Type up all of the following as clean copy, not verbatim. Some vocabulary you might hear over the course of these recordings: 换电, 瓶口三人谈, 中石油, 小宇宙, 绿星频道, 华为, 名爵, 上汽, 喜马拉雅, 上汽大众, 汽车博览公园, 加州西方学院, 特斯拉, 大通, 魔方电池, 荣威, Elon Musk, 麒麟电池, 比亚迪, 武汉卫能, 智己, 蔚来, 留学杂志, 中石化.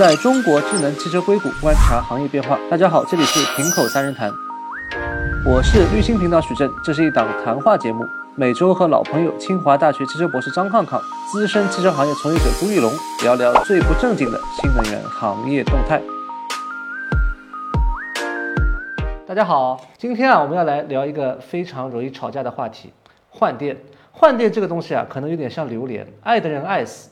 在中国智能汽车硅谷观察行业变化。大家好，这里是瓶口三人谈，我是绿星频道许正，这是一档谈话节目，每周和老朋友清华大学汽车博士张康康、资深汽车行业从业者朱玉龙聊聊最不正经的新能源行业动态。大家好，今天我们要来聊一个非常容易吵架的话题，换电。换电这个东西可能有点像榴莲，爱的人爱死，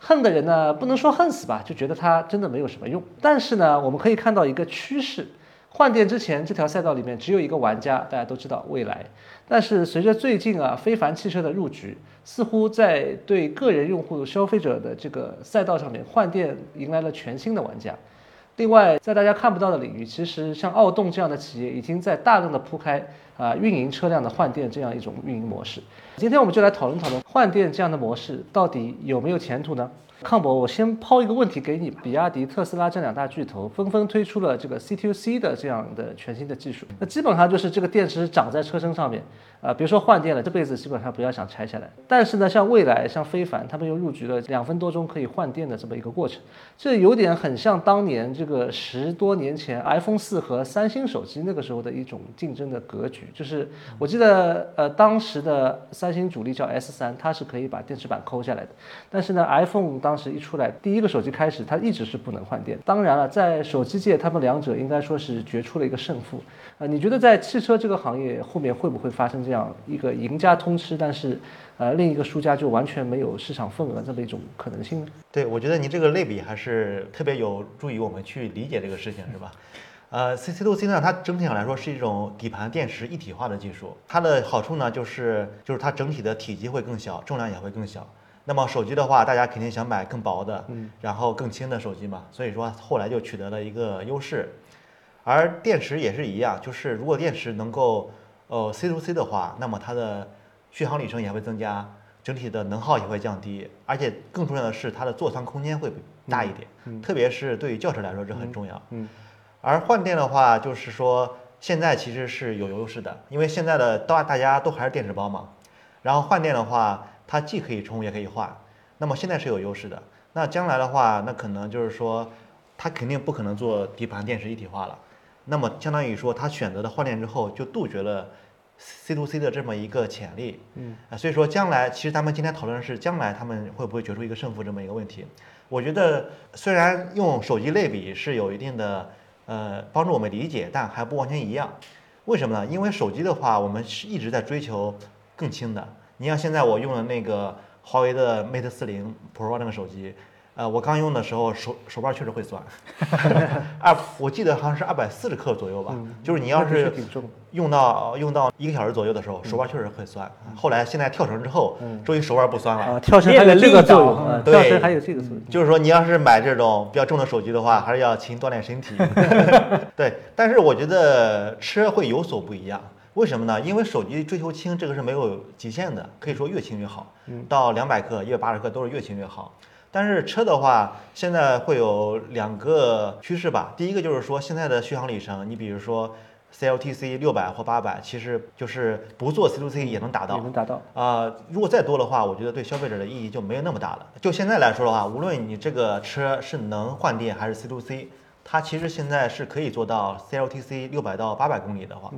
恨的人呢，不能说恨死吧，就觉得它真的没有什么用。但是呢，我们可以看到一个趋势，换电之前这条赛道里面只有一个玩家，大家都知道蔚来。但是随着最近非凡汽车的入局，似乎在对个人用户消费者的这个赛道上面，换电迎来了全新的玩家。另外，在大家看不到的领域，其实像奥动这样的企业已经在大量的铺开运营车辆的换电这样一种运营模式。今天我们就来讨论讨论换电这样的模式到底有没有前途呢？康博，我先抛一个问题给你，比亚迪、特斯拉这两大巨头纷纷推出了这个 C2C 的这样的全新的技术，那基本上就是这个电池长在车身上面，别说换电了，这辈子基本上不要想拆下来。但是呢，像蔚来、像非凡，他们又入局了2分多钟可以换电的这么一个过程，这有点很像当年这个10多年前 iPhone 4和三星手机那个时候的一种竞争的格局。就是我记得当时的三星主力叫 S3， 它是可以把电池板抠下来的，但是呢 iPhone 当时一出来，第一个手机开始它一直是不能换电。当然了，在手机界他们两者应该说是决出了一个胜负。你觉得在汽车这个行业后面会不会发生这样一个赢家通吃，但是另一个输家就完全没有市场份额这么一种可能性呢？对，我觉得你这个类比还是特别有助于我们去理解这个事情，是吧？C2C 呢，它整体上来说是一种底盘电池一体化的技术，它的好处呢就是它整体的体积会更小，重量也会更小。那么手机的话，大家肯定想买更薄的，然后更轻的手机嘛，所以说后来就取得了一个优势。而电池也是一样，就是如果电池能够C2C 的话，那么它的续航里程也会增加，整体的能耗也会降低，而且更重要的是它的座舱空间会大一点，特别是对于轿车来说这很重要。而换电的话，就是说现在其实是有优势的，因为现在的大家都还是电池包嘛，然后换电的话，它既可以充也可以换，那么现在是有优势的。那将来的话，那可能就是说它肯定不可能做底盘电池一体化了，那么相当于说它选择了换电之后就杜绝了 C2C 的这么一个潜力。所以说将来其实咱们今天讨论的是将来他们会不会决出一个胜负这么一个问题。我觉得虽然用手机类比是有一定的帮助我们理解，但还不完全一样。为什么呢？因为手机的话，我们是一直在追求更轻的。你像现在我用了那个华为的 Mate 40 Pro 那个手机，我刚用的时候手腕确实会酸，我记得好像是240克左右吧。就是你要是用到1个小时左右的时候，手腕确实会酸。后来现在跳绳之后，终于手腕不酸了。跳绳还有这个作用，跳绳还有这个作用。就是说，你要是买这种比较重的手机的话，还是要勤锻炼身体。对，但是我觉得吃会有所不一样。为什么呢？因为手机追求轻，这个是没有极限的，可以说越轻越好，到200克、180克都是越轻越好。但是车的话，现在会有2个趋势吧。第一个就是说，现在的续航里程，你比如说 CLTC 600或800，其实就是不做 C2C 也能达到。如果再多的话，我觉得对消费者的意义就没有那么大了。就现在来说的话，无论你这个车是能换电还是 C2C， 它其实现在是可以做到 CLTC 600到800公里的话。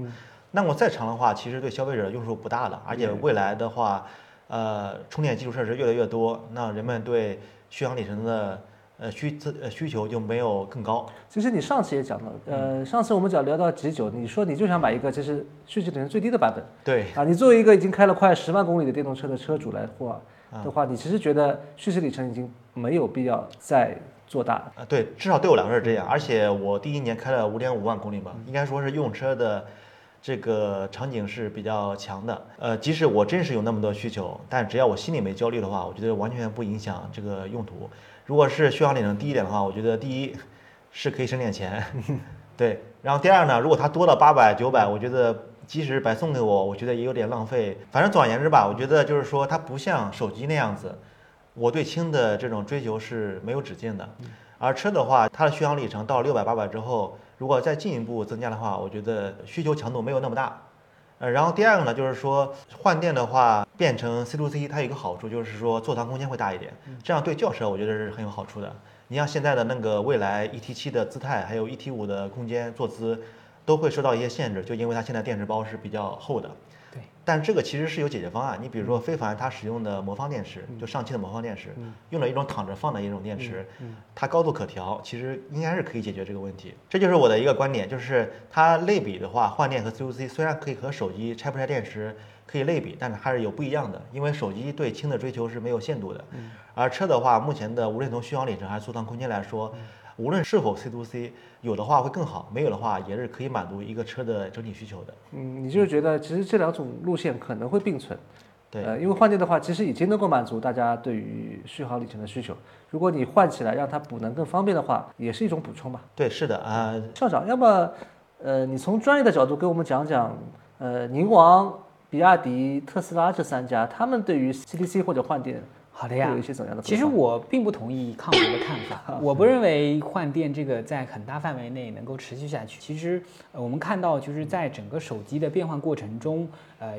那我再长的话，其实对消费者用处不大了。而且未来的话，充电基础设施越来越多，那人们对续航里程的需求就没有更高。其实你上次也讲了，上次我们聊到G9，你说你就想买一个就是续航里程最低的版本。对啊，你作为一个已经开了快10万公里的电动车的车主来说的话，你其实觉得续航里程已经没有必要再做大了。对，至少对我来说是这样。而且我第1年开了5.5万公里吧，应该说是用车的这个场景是比较强的。即使我真是有那么多需求，但只要我心里没焦虑的话，我觉得完全不影响这个用途。如果是续航里程低一点的话，我觉得第一是可以省点钱，对。然后第二呢，如果它多了800、900，我觉得即使白送给我，我觉得也有点浪费。反正总而言之吧，我觉得就是说它不像手机那样子，我对轻的这种追求是没有止境的。而车的话，它的续航里程到600、800之后，如果再进一步增加的话，我觉得需求强度没有那么大。然后第二个呢，就是说换电的话变成 C2C， 它有一个好处就是说座舱空间会大一点，这样对轿车我觉得是很有好处的。你像现在的那个未来 ET7 的姿态，还有 ET5 的空间坐姿，都会受到一些限制，就因为它现在电池包是比较厚的。对。但这个其实是有解决方案。你比如说非凡它使用的魔方电池，就上汽的魔方电池，用了一种躺着放的一种电池，它高度可调，其实应该是可以解决这个问题。这就是我的一个观点，就是它类比的话，换电和 COC 虽然可以和手机拆不拆电池可以类比，但是还是有不一样的，因为手机对轻的追求是没有限度的，而车的话，目前的无论从续航里程还是速航空间来说，无论是否 C2C， 有的话会更好，没有的话也是可以满足一个车的整体需求的。嗯，你就觉得其实这两种路线可能会并存。对，因为换电的话，其实已经能够满足大家对于续航里程的需求。如果你换起来让它补能更方便的话，也是一种补充吧。对，是的啊。校长，要么你从专业的角度给我们讲讲，宁王、比亚迪、特斯拉这三家，他们对于 CTC 或者换电，好的呀，有一些怎样的？其实我并不同意康博的看法，我不认为换电这个在很大范围内能够持续下去。其实我们看到，就是在整个手机的变换过程中，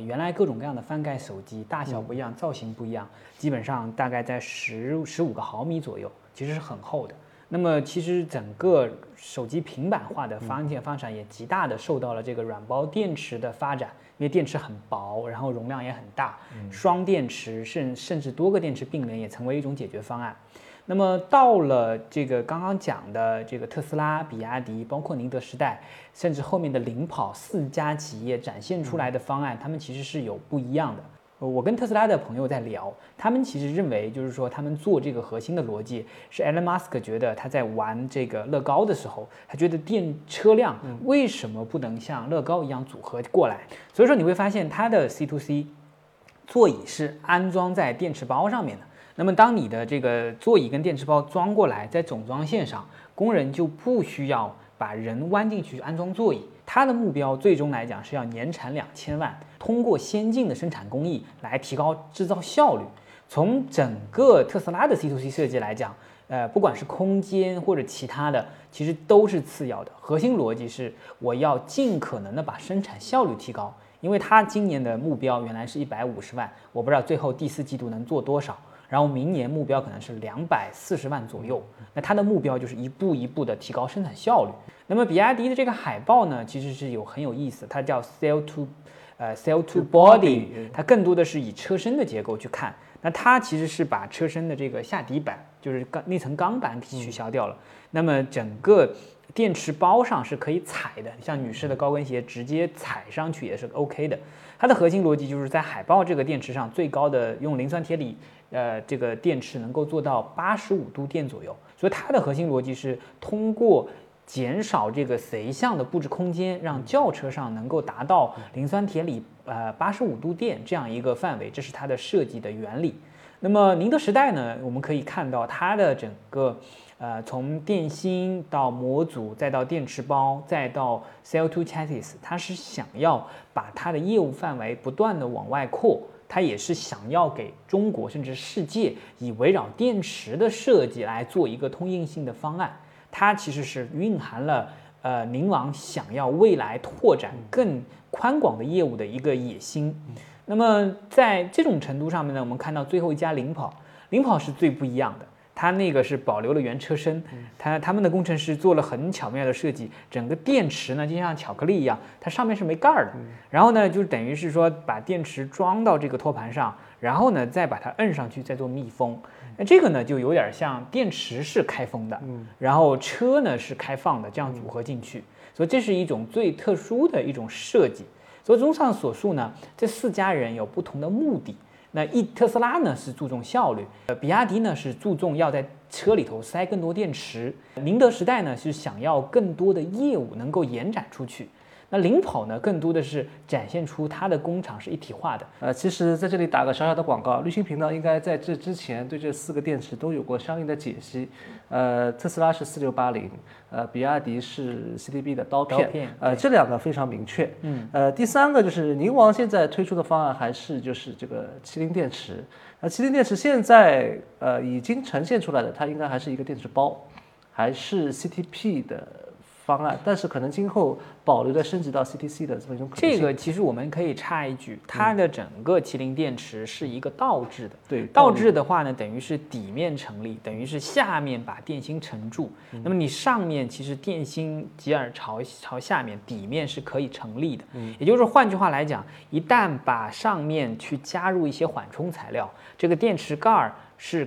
原来各种各样的翻盖手机，大小不一样，造型不一样，基本上大概在15个毫米左右，其实是很厚的。那么其实整个手机平板化的发展也极大的受到了这个软包电池的发展，因为电池很薄，然后容量也很大，双电池甚至多个电池并联也成为一种解决方案。那么到了这个刚刚讲的这个特斯拉、比亚迪，包括宁德时代，甚至后面的领跑四家企业展现出来的方案，他们其实是有不一样的。我跟特斯拉的朋友在聊，他们其实认为，就是说他们做这个核心的逻辑是 Elon Musk 觉得他在玩这个乐高的时候，他觉得电车辆为什么不能像乐高一样组合过来？所以说你会发现它的 C2C 座椅是安装在电池包上面的。那么当你的这个座椅跟电池包装过来，在总装线上，工人就不需要把人弯进去安装座椅。它的目标最终来讲是要年产2000万，通过先进的生产工艺来提高制造效率。从整个特斯拉的 C2C 设计来讲，不管是空间或者其他的，其实都是次要的。核心逻辑是我要尽可能的把生产效率提高，因为它今年的目标原来是150万，我不知道最后第四季度能做多少。然后明年目标可能是240万左右，那它的目标就是一步一步的提高生产效率。那么比亚迪的这个海报呢，其实是很有意思，它叫 Cell to Body， 它更多的是以车身的结构去看。那它其实是把车身的这个下底板，就是那层钢板取消掉了，那么整个电池包上是可以踩的，像女士的高跟鞋直接踩上去也是 OK 的。它的核心逻辑就是在海豹这个电池上，最高的用磷酸铁锂这个电池能够做到85度电左右，所以它的核心逻辑是通过减少这个随向的布置空间，让轿车上能够达到磷酸铁锂85度电这样一个范围，这是它的设计的原理。那么宁德时代呢，我们可以看到它的整个从电芯到模组，再到电池包，再到 Cell to Chassis， 它是想要把它的业务范围不断的往外扩，它也是想要给中国甚至世界以围绕电池的设计来做一个通用性的方案。它其实是蕴含了宁王想要未来拓展更宽广的业务的一个野心。那么在这种程度上面呢，我们看到最后一家领跑是最不一样的，它那个是保留了原车身，他们的工程师做了很巧妙的设计，整个电池呢就像巧克力一样，它上面是没盖儿的，然后呢就等于是说把电池装到这个托盘上，然后呢再把它摁上去，再做密封。那这个呢就有点像电池是开封的，然后车呢是开放的，这样组合进去，所以这是一种最特殊的一种设计。所以综上所述呢，这四家人有不同的目的。那特斯拉呢是注重效率，比亚迪呢是注重要在车里头塞更多电池，宁德时代呢是想要更多的业务能够延展出去，那领跑呢更多的是展现出它的工厂是一体化的。其实在这里打个小小的广告，绿星频道应该在这之前对这四个电池都有过相应的解析。特斯拉是4680，比亚迪是 CTB 的刀片，这两个非常明确。第三个就是宁王现在推出的方案还是就是这个麒麟电池，麒麟电池现在已经呈现出来的，它应该还是一个电池包，还是 CTP 的方案，但是可能今后保留的升级到 CTC 的这么一种可能性。这个其实我们可以插一句，它的整个麒麟电池是一个倒置的，对，倒置的话呢，等于是底面成立，等于是下面把电芯承住，那么你上面其实电芯吉尔朝下面，底面是可以成立的，也就是换句话来讲，一旦把上面去加入一些缓冲材料，这个电池盖是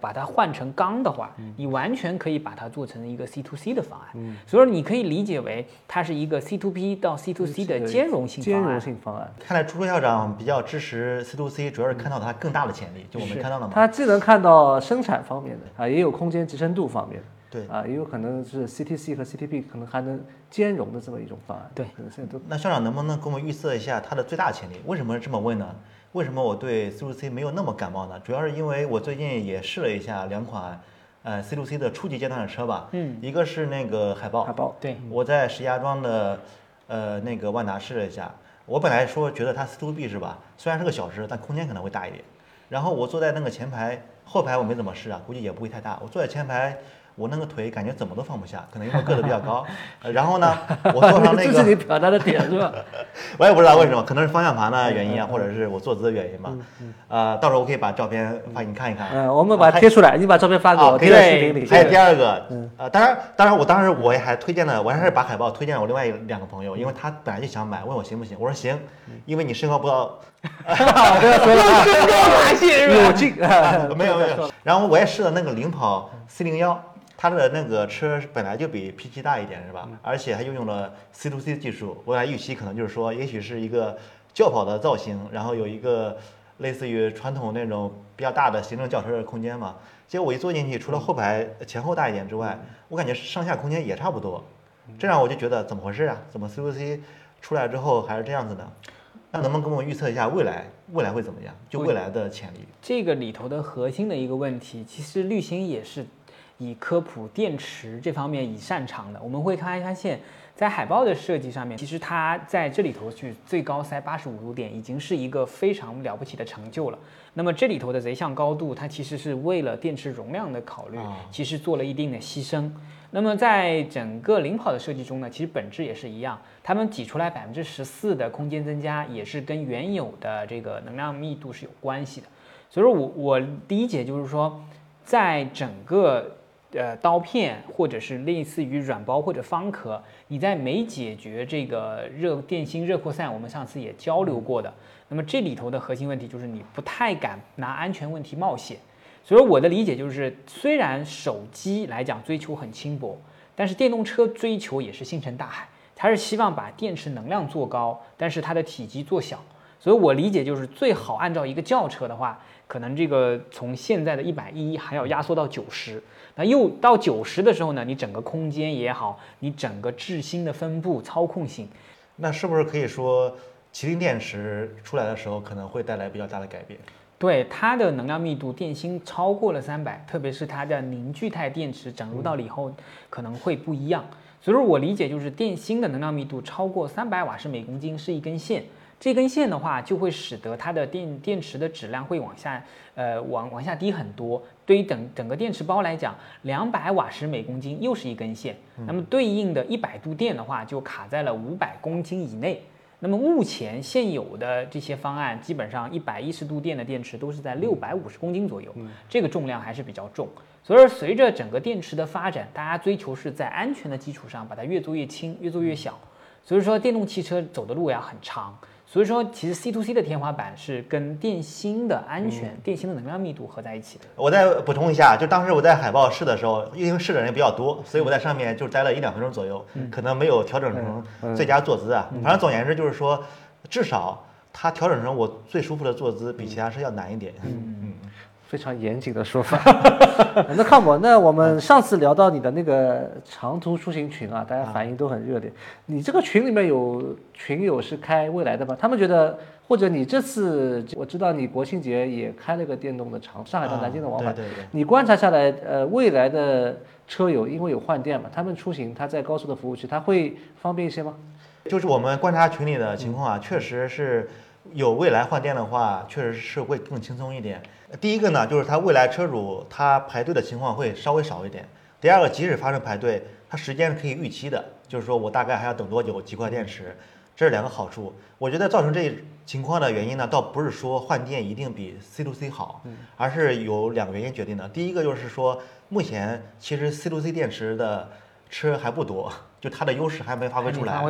把它换成钢的话，你完全可以把它做成一个 C2C 的方案，所以说你可以理解为它是一个 C2P 到 C2C 的兼容性方案。看来朱副校长比较支持 C2C， 主要是看到它更大的潜力，就我们看到了吗？它既能看到生产方面的啊，也有空间集成度方面的。对啊，也有可能是 CTC 和 CTP 可能还能兼容的这么一种方案。对，可能现在都。那校长能不能给我们预测一下它的最大潜力？为什么这么问呢？为什么我对 C2C 没有那么感冒呢？主要是因为我最近也试了一下两款C2C 的初级阶段的车吧。一个是那个海豹，对，我在石家庄的那个万达试了一下。我本来说觉得它 C2B 是吧？虽然是个小车，但空间可能会大一点。然后我坐在那个前排，后排我没怎么试啊，估计也不会太大。我坐在前排。我那个腿感觉怎么都放不下，可能因为个子比较高。然后呢，我坐上那个，这是你表达的点是吧？我也不知道为什么，可能是方向盘的原因啊，或者是我坐姿的原因吧。到时候我可以把照片发给你看一看。我们把它贴出来，你把照片发给我，贴在视频里。还有第二个，当然，我当时我也还推荐了，我还是把海豹推荐了我另外两个朋友，因为他本来就想买，问我行不行，我说行，因为你身高不到。不要说了，身高哪些有劲？没有。然后我也试了那个领跑401。它的那个车本来就比 P7 大一点是吧？而且还运用了 C2C 技术，我来预期可能就是说，也许是一个轿跑的造型，然后有一个类似于传统那种比较大的行政轿车的空间嘛。结果我一坐进去，除了后排前后大一点之外，我感觉上下空间也差不多。这样我就觉得怎么回事啊？怎么 C2C 出来之后还是这样子呢？那能不能给我们预测一下未来会怎么样？就未来的潜力。这个里头的核心的一个问题，其实绿行也是。以科普电池这方面以擅长的，我们会发现在海豹的设计上面，其实它在这里头去最高塞85度电，已经是一个非常了不起的成就了。那么这里头的贼像高度，它其实是为了电池容量的考虑，其实做了一定的牺牲。那么在整个领跑的设计中呢，其实本质也是一样，他们挤出来14%的空间增加，也是跟原有的这个能量密度是有关系的。所以说我理解就是说，在整个刀片或者是类似于软包或者方壳，你在没解决这个电芯热扩散，我们上次也交流过的。那么这里头的核心问题就是你不太敢拿安全问题冒险。所以我的理解就是，虽然手机来讲追求很轻薄，但是电动车追求也是星辰大海，它是希望把电池能量做高，但是它的体积做小。所以我理解就是，最好按照一个轿车的话。可能这个从现在的110还要压缩到90，那又到90的时候呢，你整个空间也好，你整个质心的分布、操控性，那是不是可以说麒麟电池出来的时候可能会带来比较大的改变？对，它的能量密度电芯超过了300，特别是它的凝聚态电池整入到里以后，可能会不一样。所以说我理解就是电芯的能量密度超过300瓦时每公斤是一根线。这根线的话，就会使得它的电池的质量会往下，往下低很多。对于整个电池包来讲，200瓦时每公斤又是一根线，那么对应的100度电的话，就卡在了500公斤以内。那么目前现有的这些方案，基本上110度电的电池都是在650公斤左右，这个重量还是比较重。所以说，随着整个电池的发展，大家追求是在安全的基础上，把它越做越轻，越做越小。所以说，电动汽车走的路要很长。所以说，其实 C2C 的天花板是跟电芯的安全、电芯的能量密度合在一起的。我再补充一下，就当时我在海豹试的时候，因为试的人比较多，所以我在上面就待了1-2分钟左右，可能没有调整成最佳坐姿啊。反正总而言之就是说，至少它调整成我最舒服的坐姿，比其他车要难一点。非常严谨的说法。那看我，那我们上次聊到你的那个长途出行群啊，大家反应都很热烈。你这个群里面有群友是开蔚来的吗？他们觉得，或者你这次我知道你国庆节也开了个电动的上海到南京的往返，对，你观察下来，蔚来的车友因为有换电嘛，他们出行他在高速的服务区，他会方便一些吗？就是我们观察群里的情况啊，确实是。有蔚来换电的话，确实是会更轻松一点。第一个呢，就是他蔚来车主他排队的情况会稍微少一点。第二个，即使发生排队，它时间是可以预期的，就是说我大概还要等多久几块电池，这是两个好处。我觉得造成这一情况的原因呢，倒不是说换电一定比 C2C 好，而是有两个原因决定的。第一个就是说，目前其实 C2C 电池的车还不多，就它的优势还没发挥出来。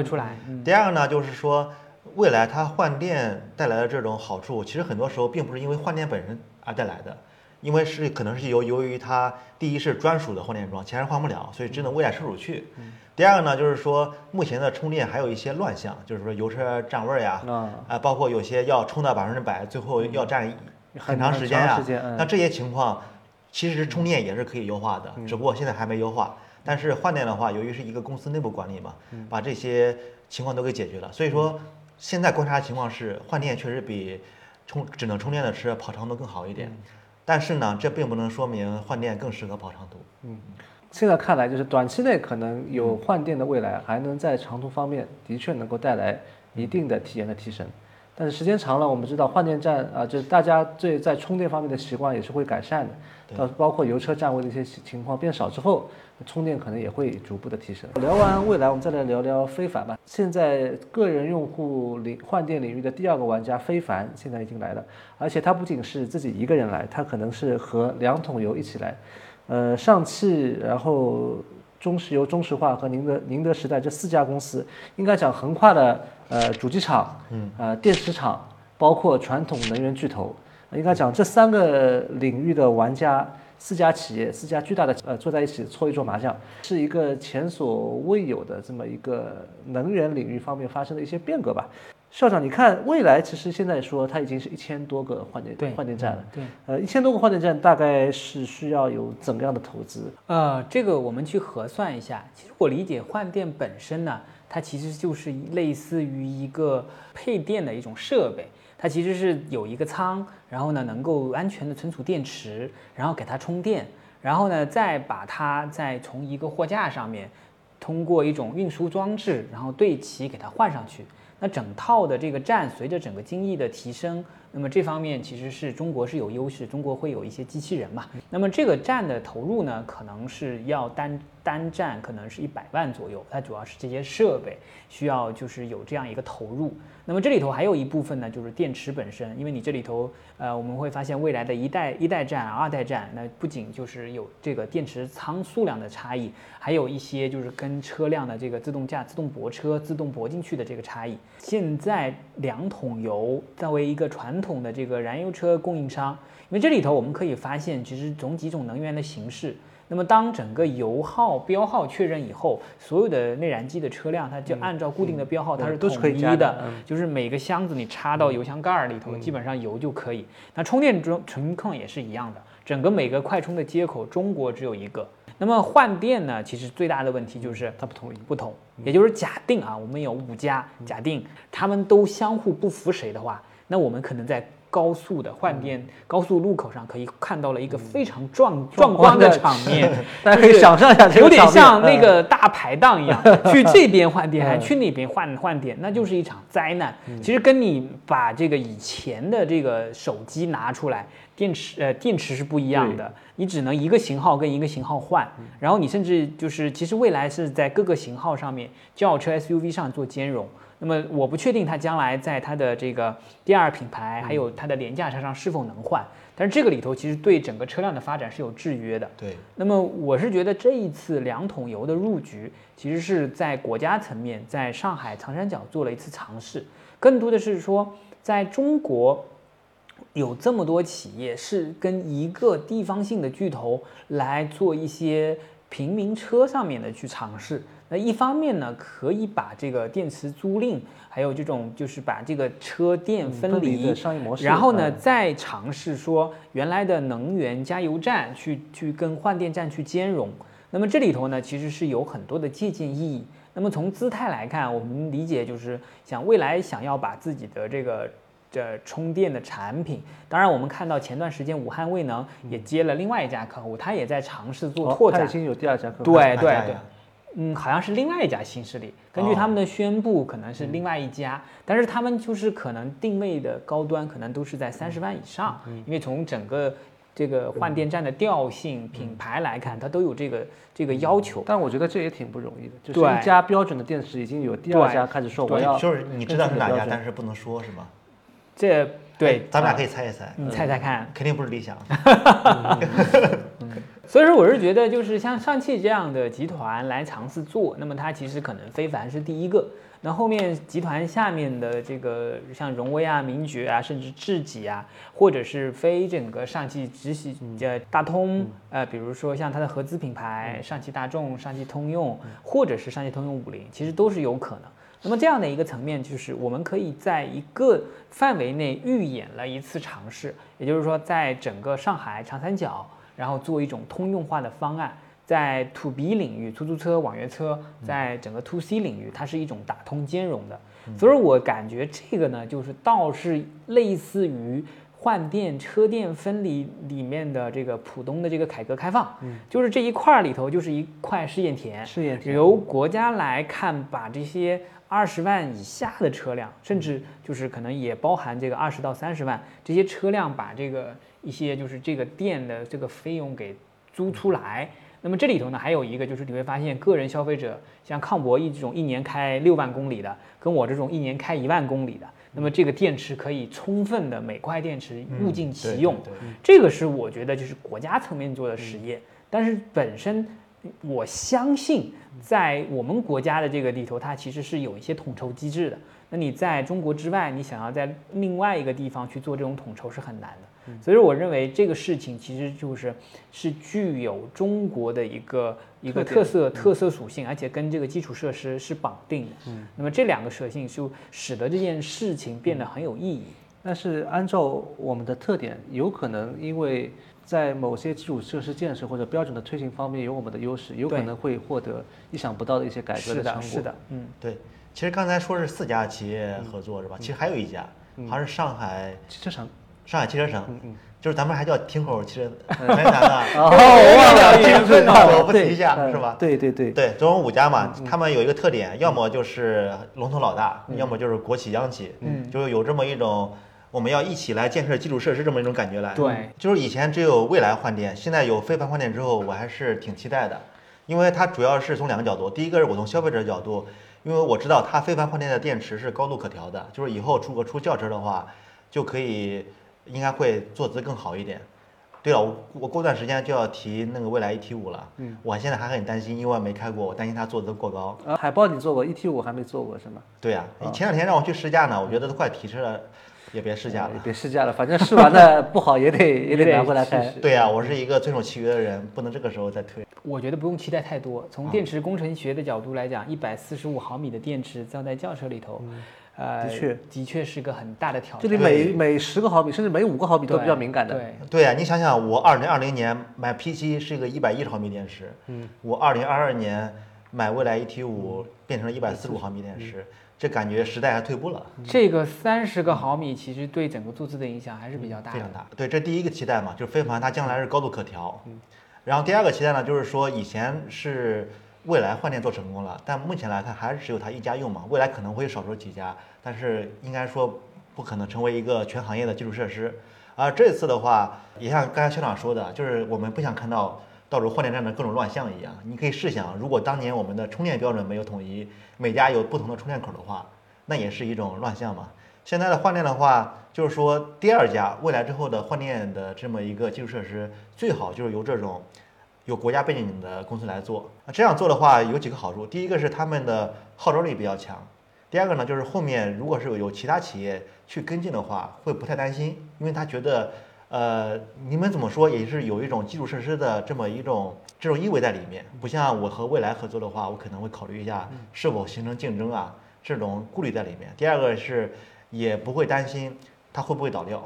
第二个呢，就是说未来它换电带来的这种好处，其实很多时候并不是因为换电本身而带来的，因为是可能是由于它第一是专属的换电桩，钱是换不了，所以只能喂在车主去。第二个呢，就是说目前的充电还有一些乱象，就是说油车占位呀，包括有些要充到100%，最后要占很长时间呀。那这些情况其实充电也是可以优化的，只不过现在还没优化。但是换电的话，由于是一个公司内部管理嘛，把这些情况都给解决了。所以说现在观察的情况是，换电确实比只能充电的车跑长途更好一点，但是呢，这并不能说明换电更适合跑长途。现在看来，就是短期内可能有换电的未来，还能在长途方面的确能够带来一定的体验的提升。但是时间长了，我们知道换电站啊，就是大家对在充电方面的习惯也是会改善的，到包括油车站位的一些情况变少之后，充电可能也会逐步的提升。聊完未来，我们再来聊聊非凡吧。现在个人用户换电领域的第二个玩家非凡现在已经来了，而且他不仅是自己一个人来，他可能是和2桶油一起来，上汽，然后中石油、中石化和宁德时代这4家公司，应该讲横跨了主机厂、电池厂，包括传统能源巨头，应该讲这3个领域的玩家，4家企业、4家巨大的坐在一起搓一桌麻将，是一个前所未有的这么一个能源领域方面发生的一些变革吧。校长，你看未来其实现在说它已经是1000多个换电站了，1000多个换电站大概是需要有怎么样的投资？这个我们去核算一下。其实我理解换电本身呢，它其实就是类似于一个配电的一种设备，它其实是有一个仓，然后呢能够安全的存储电池，然后给它充电，然后呢再把它再从一个货架上面通过一种运输装置，然后对齐给它换上去。那整套的这个站，随着整个精益的提升，那么这方面其实是中国是有优势，中国会有一些机器人嘛。那么这个站的投入呢，可能是要单站可能是100万左右，它主要是这些设备需要就是有这样一个投入。那么这里头还有一部分呢，就是电池本身，因为你这里头我们会发现未来的一代站、2代站，那不仅就是有这个电池仓数量的差异，还有一些就是跟车辆的这个自动驾、自动泊车、自动泊进去的这个差异。现在2桶油作为一个传统的这个燃油车供应商，因为这里头我们可以发现，其实几种能源的形式。那么当整个油耗标号确认以后，所有的内燃机的车辆它就按照固定的标号，它是统一的，就是每个箱子你插到油箱盖里头，基本上油就可以。那充电情况也是一样的，整个每个快充的接口中国只有一个。那么换电呢，其实最大的问题就是它不同，也就是假定啊，我们有5家，假定他们都相互不服谁的话，那我们可能在高速的换电高速路口上可以看到了一个非常壮观的场面，大家可以想象一下，有点像那个大排档一样，去这边换电还去那边换电，那就是一场灾难。其实跟你把这个以前的这个手机拿出来，电池是不一样的，你只能一个型号跟一个型号换，然后你甚至就是其实未来是在各个型号上面，轿车 SUV 上做兼容。那么我不确定它将来在它的这个第2品牌还有它的廉价车上是否能换，但是这个里头其实对整个车辆的发展是有制约的。对，那么我是觉得这一次2桶油的入局，其实是在国家层面，在上海长三角做了一次尝试，更多的是说在中国有这么多企业是跟一个地方性的巨头来做一些平民车上面的去尝试。那一方面呢，可以把这个电池租赁，还有这种就是把这个车电分离的商业模式，然后呢，再尝试说原来的能源加油站去跟换电站去兼容。那么这里头呢，其实是有很多的借鉴意义。那么从姿态来看，我们理解就是想未来想要把自己的这充电的产品，当然我们看到前段时间武汉卫能也接了另外一家客户，他也在尝试做拓展，他已经有第2家客户，对。好像是另外一家新势力，根据他们的宣布，可能是另外一家，但是他们就是可能定位的高端，可能都是在30万以上，因为从整个这个换电站的调性、品牌来看，它都有这个要求。但我觉得这也挺不容易的，就是一家标准的电池已经有第二家开始说我要，就是你知道是哪家，但是不能说是吗？这对，咱们俩可以猜一猜，你猜猜看，肯定不是理想。所以说我是觉得就是像上汽这样的集团来尝试做，那么它其实可能非凡是第一个，那后面集团下面的这个像荣威啊、名爵啊，甚至智己啊，或者是非整个上汽直系的大通，比如说像它的合资品牌上汽大众、上汽通用，或者是上汽通用50，其实都是有可能。那么这样的一个层面，就是我们可以在一个范围内预演了一次尝试，也就是说在整个上海长三角，然后做一种通用化的方案，在 to B 领域，出租车、网约车，在整个 to C 领域，它是一种打通兼容的。所以我感觉这个呢，就是倒是类似于换电车电分离里面的这个浦东的这个改革开放，就是这一块里头就是一块试验田，由国家来看，把这些20万以下的车辆，甚至就是可能也包含这个20到30万这些车辆，把这个一些就是这个电的这个费用给租出来。那么这里头呢，还有一个就是你会发现，个人消费者像康博这种一年开6万公里的，跟我这种一年开1万公里的，那么这个电池可以充分的每块电池物尽其用，这个是我觉得就是国家层面做的实验。但是本身我相信在我们国家的这个里头，它其实是有一些统筹机制的。那你在中国之外，你想要在另外一个地方去做这种统筹是很难的。所以我认为这个事情其实就是具有中国的一个特色属性，而且跟这个基础设施是绑定的。那么这两个属性就使得这件事情变得很有意义。但是按照我们的特点，有可能因为在某些基础设施建设或者标准的推行方面有我们的优势，有可能会获得意想不到的一些改革的成果。是的，对。其实刚才说是4家企业合作是吧？其实还有一家，还是上海汽车城，就是咱们还叫亭口汽车，还有哪个？我忘了，我不提一下是吧？对，总共5家嘛，他们有一个特点，要么就是龙头老大，要么就是国企央企，就是有这么一种我们要一起来建设基础设施这么一种感觉来。对，就是以前只有蔚来换电，现在有非凡换电之后，我还是挺期待的，因为它主要是从2个角度，第一个是我从消费者角度。因为我知道它非凡换电的电池是高度可调的，就是以后如果出轿车的话，就可以应该会坐姿更好一点。对了，我过段时间就要提那个蔚来 ET5 了，我现在还很担心，因为我没开过，我担心它坐姿过高。海豹你坐过 ，ET5 还没坐过是吗？对啊，前2天让我去试驾呢，我觉得都快提车了，也别试驾了，反正试完了不好也得拿回来开。对啊，我是一个遵守契约的人，不能这个时候再推。我觉得不用期待太多。从电池工程学的角度来讲，145毫米的电池装在轿车里头，的确是个很大的挑战。这里每10个毫米甚至每5个毫米都比较敏感的。对啊，你想想，我2020年买 P7 是一个110毫米电池，我2022年买蔚来 ET5 变成了145毫米电池，这感觉时代还退步了。这个30个毫米其实对整个坐姿的影响还是比较大的，非常大。对，这第一个期待嘛，就是非凡它将来是高度可调。然后第2个期待呢，就是说以前是蔚来换电做成功了，但目前来看还是只有它一家用嘛，未来可能会少数几家，但是应该说不可能成为一个全行业的基础设施。而这次的话，也像刚才校长说的，就是我们不想看到到时候换电站的各种乱象一样。你可以试想，如果当年我们的充电标准没有统一，每家有不同的充电口的话，那也是一种乱象嘛。现在的换电的话，就是说第2家未来之后的换电的这么一个基础设施，最好就是由这种有国家背景的公司来做。这样做的话有几个好处，第一个是他们的号召力比较强，第2个呢就是后面如果是有其他企业去跟进的话，会不太担心，因为他觉得你们怎么说也是有一种基础设施的这种意味在里面，不像我和蔚来合作的话，我可能会考虑一下是否形成竞争啊，这种顾虑在里面。第2个是也不会担心它会不会倒掉，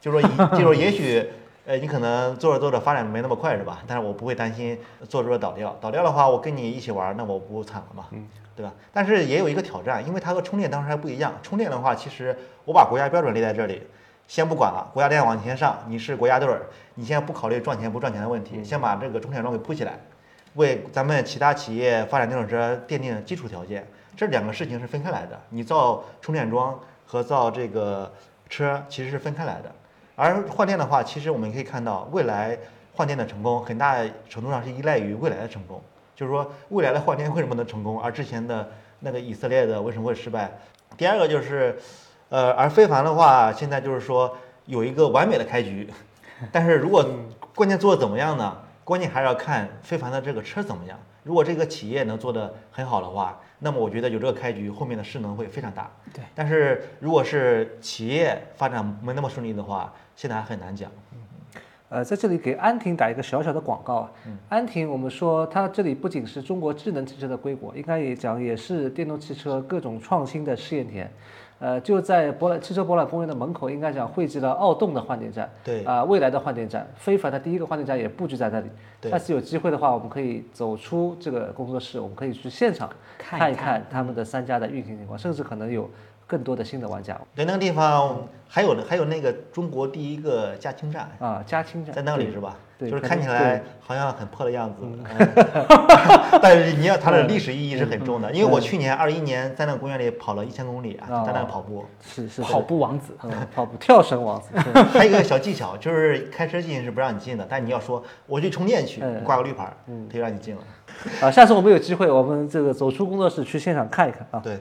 就是说也许你可能做着发展没那么快是吧，但是我不会担心做着倒掉的话，我跟你一起玩，那我不惨了嘛，对吧？但是也有一个挑战，因为它和充电当时还不一样。充电的话，其实我把国家标准列在这里先不管了，国家电网你先上，你是国家队，你先不考虑赚钱不赚钱的问题，先把这个充电桩给铺起来，为咱们其他企业发展电动车奠定基础条件。这2个事情是分开来的，你造充电桩和造这个车其实是分开来的。而换电的话，其实我们可以看到，未来换电的成功很大程度上是依赖于未来的成功。就是说，未来的换电为什么能成功，而之前的那个以色列的为什么会失败？第二个就是，而非凡的话，现在就是说有一个完美的开局，但是如果关键做得怎么样呢？关键还是要看非凡的这个车怎么样。如果这个企业能做得很好的话，那么我觉得有这个开局，后面的势能会非常大。对，但是如果是企业发展没那么顺利的话，现在还很难讲。在这里给安亭打一个小小的广告啊。安亭，我们说它这里不仅是中国智能汽车的归国，应该也讲也是电动汽车各种创新的试验田。就在汽车博览公园的门口，应该讲汇集了奥动的换电站，对啊、未来的换电站，非凡的第一个换电站也布局在那里。下次有机会的话，我们可以走出这个工作室，我们可以去现场看一看他们的三家的运行情况，甚至可能有更多的新的玩家。对，那个地方还有那个中国第一个加氢站啊，加氢站在那里是吧？对，就是看起来好像很破的样子，但是你要它的历史意义是很重的。因为我去年2021年在那个公园里跑了1000公里啊，在那跑步，是跑步王子，跑步跳绳王子。还有一个小技巧，就是开车进是不让你进的，但你要说我去充电去，挂个绿牌，它就让你进了。啊，下次我们有机会，我们这个走出工作室去现场看一看啊。对。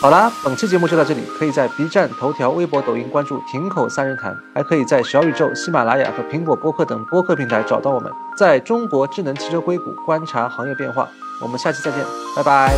好啦，本期节目就到这里，可以在 B 站、头条、微博、抖音关注亭口三人谈，还可以在小宇宙、喜马拉雅和苹果播客等播客平台找到我们。在中国智能汽车硅谷观察行业变化，我们下期再见，拜拜。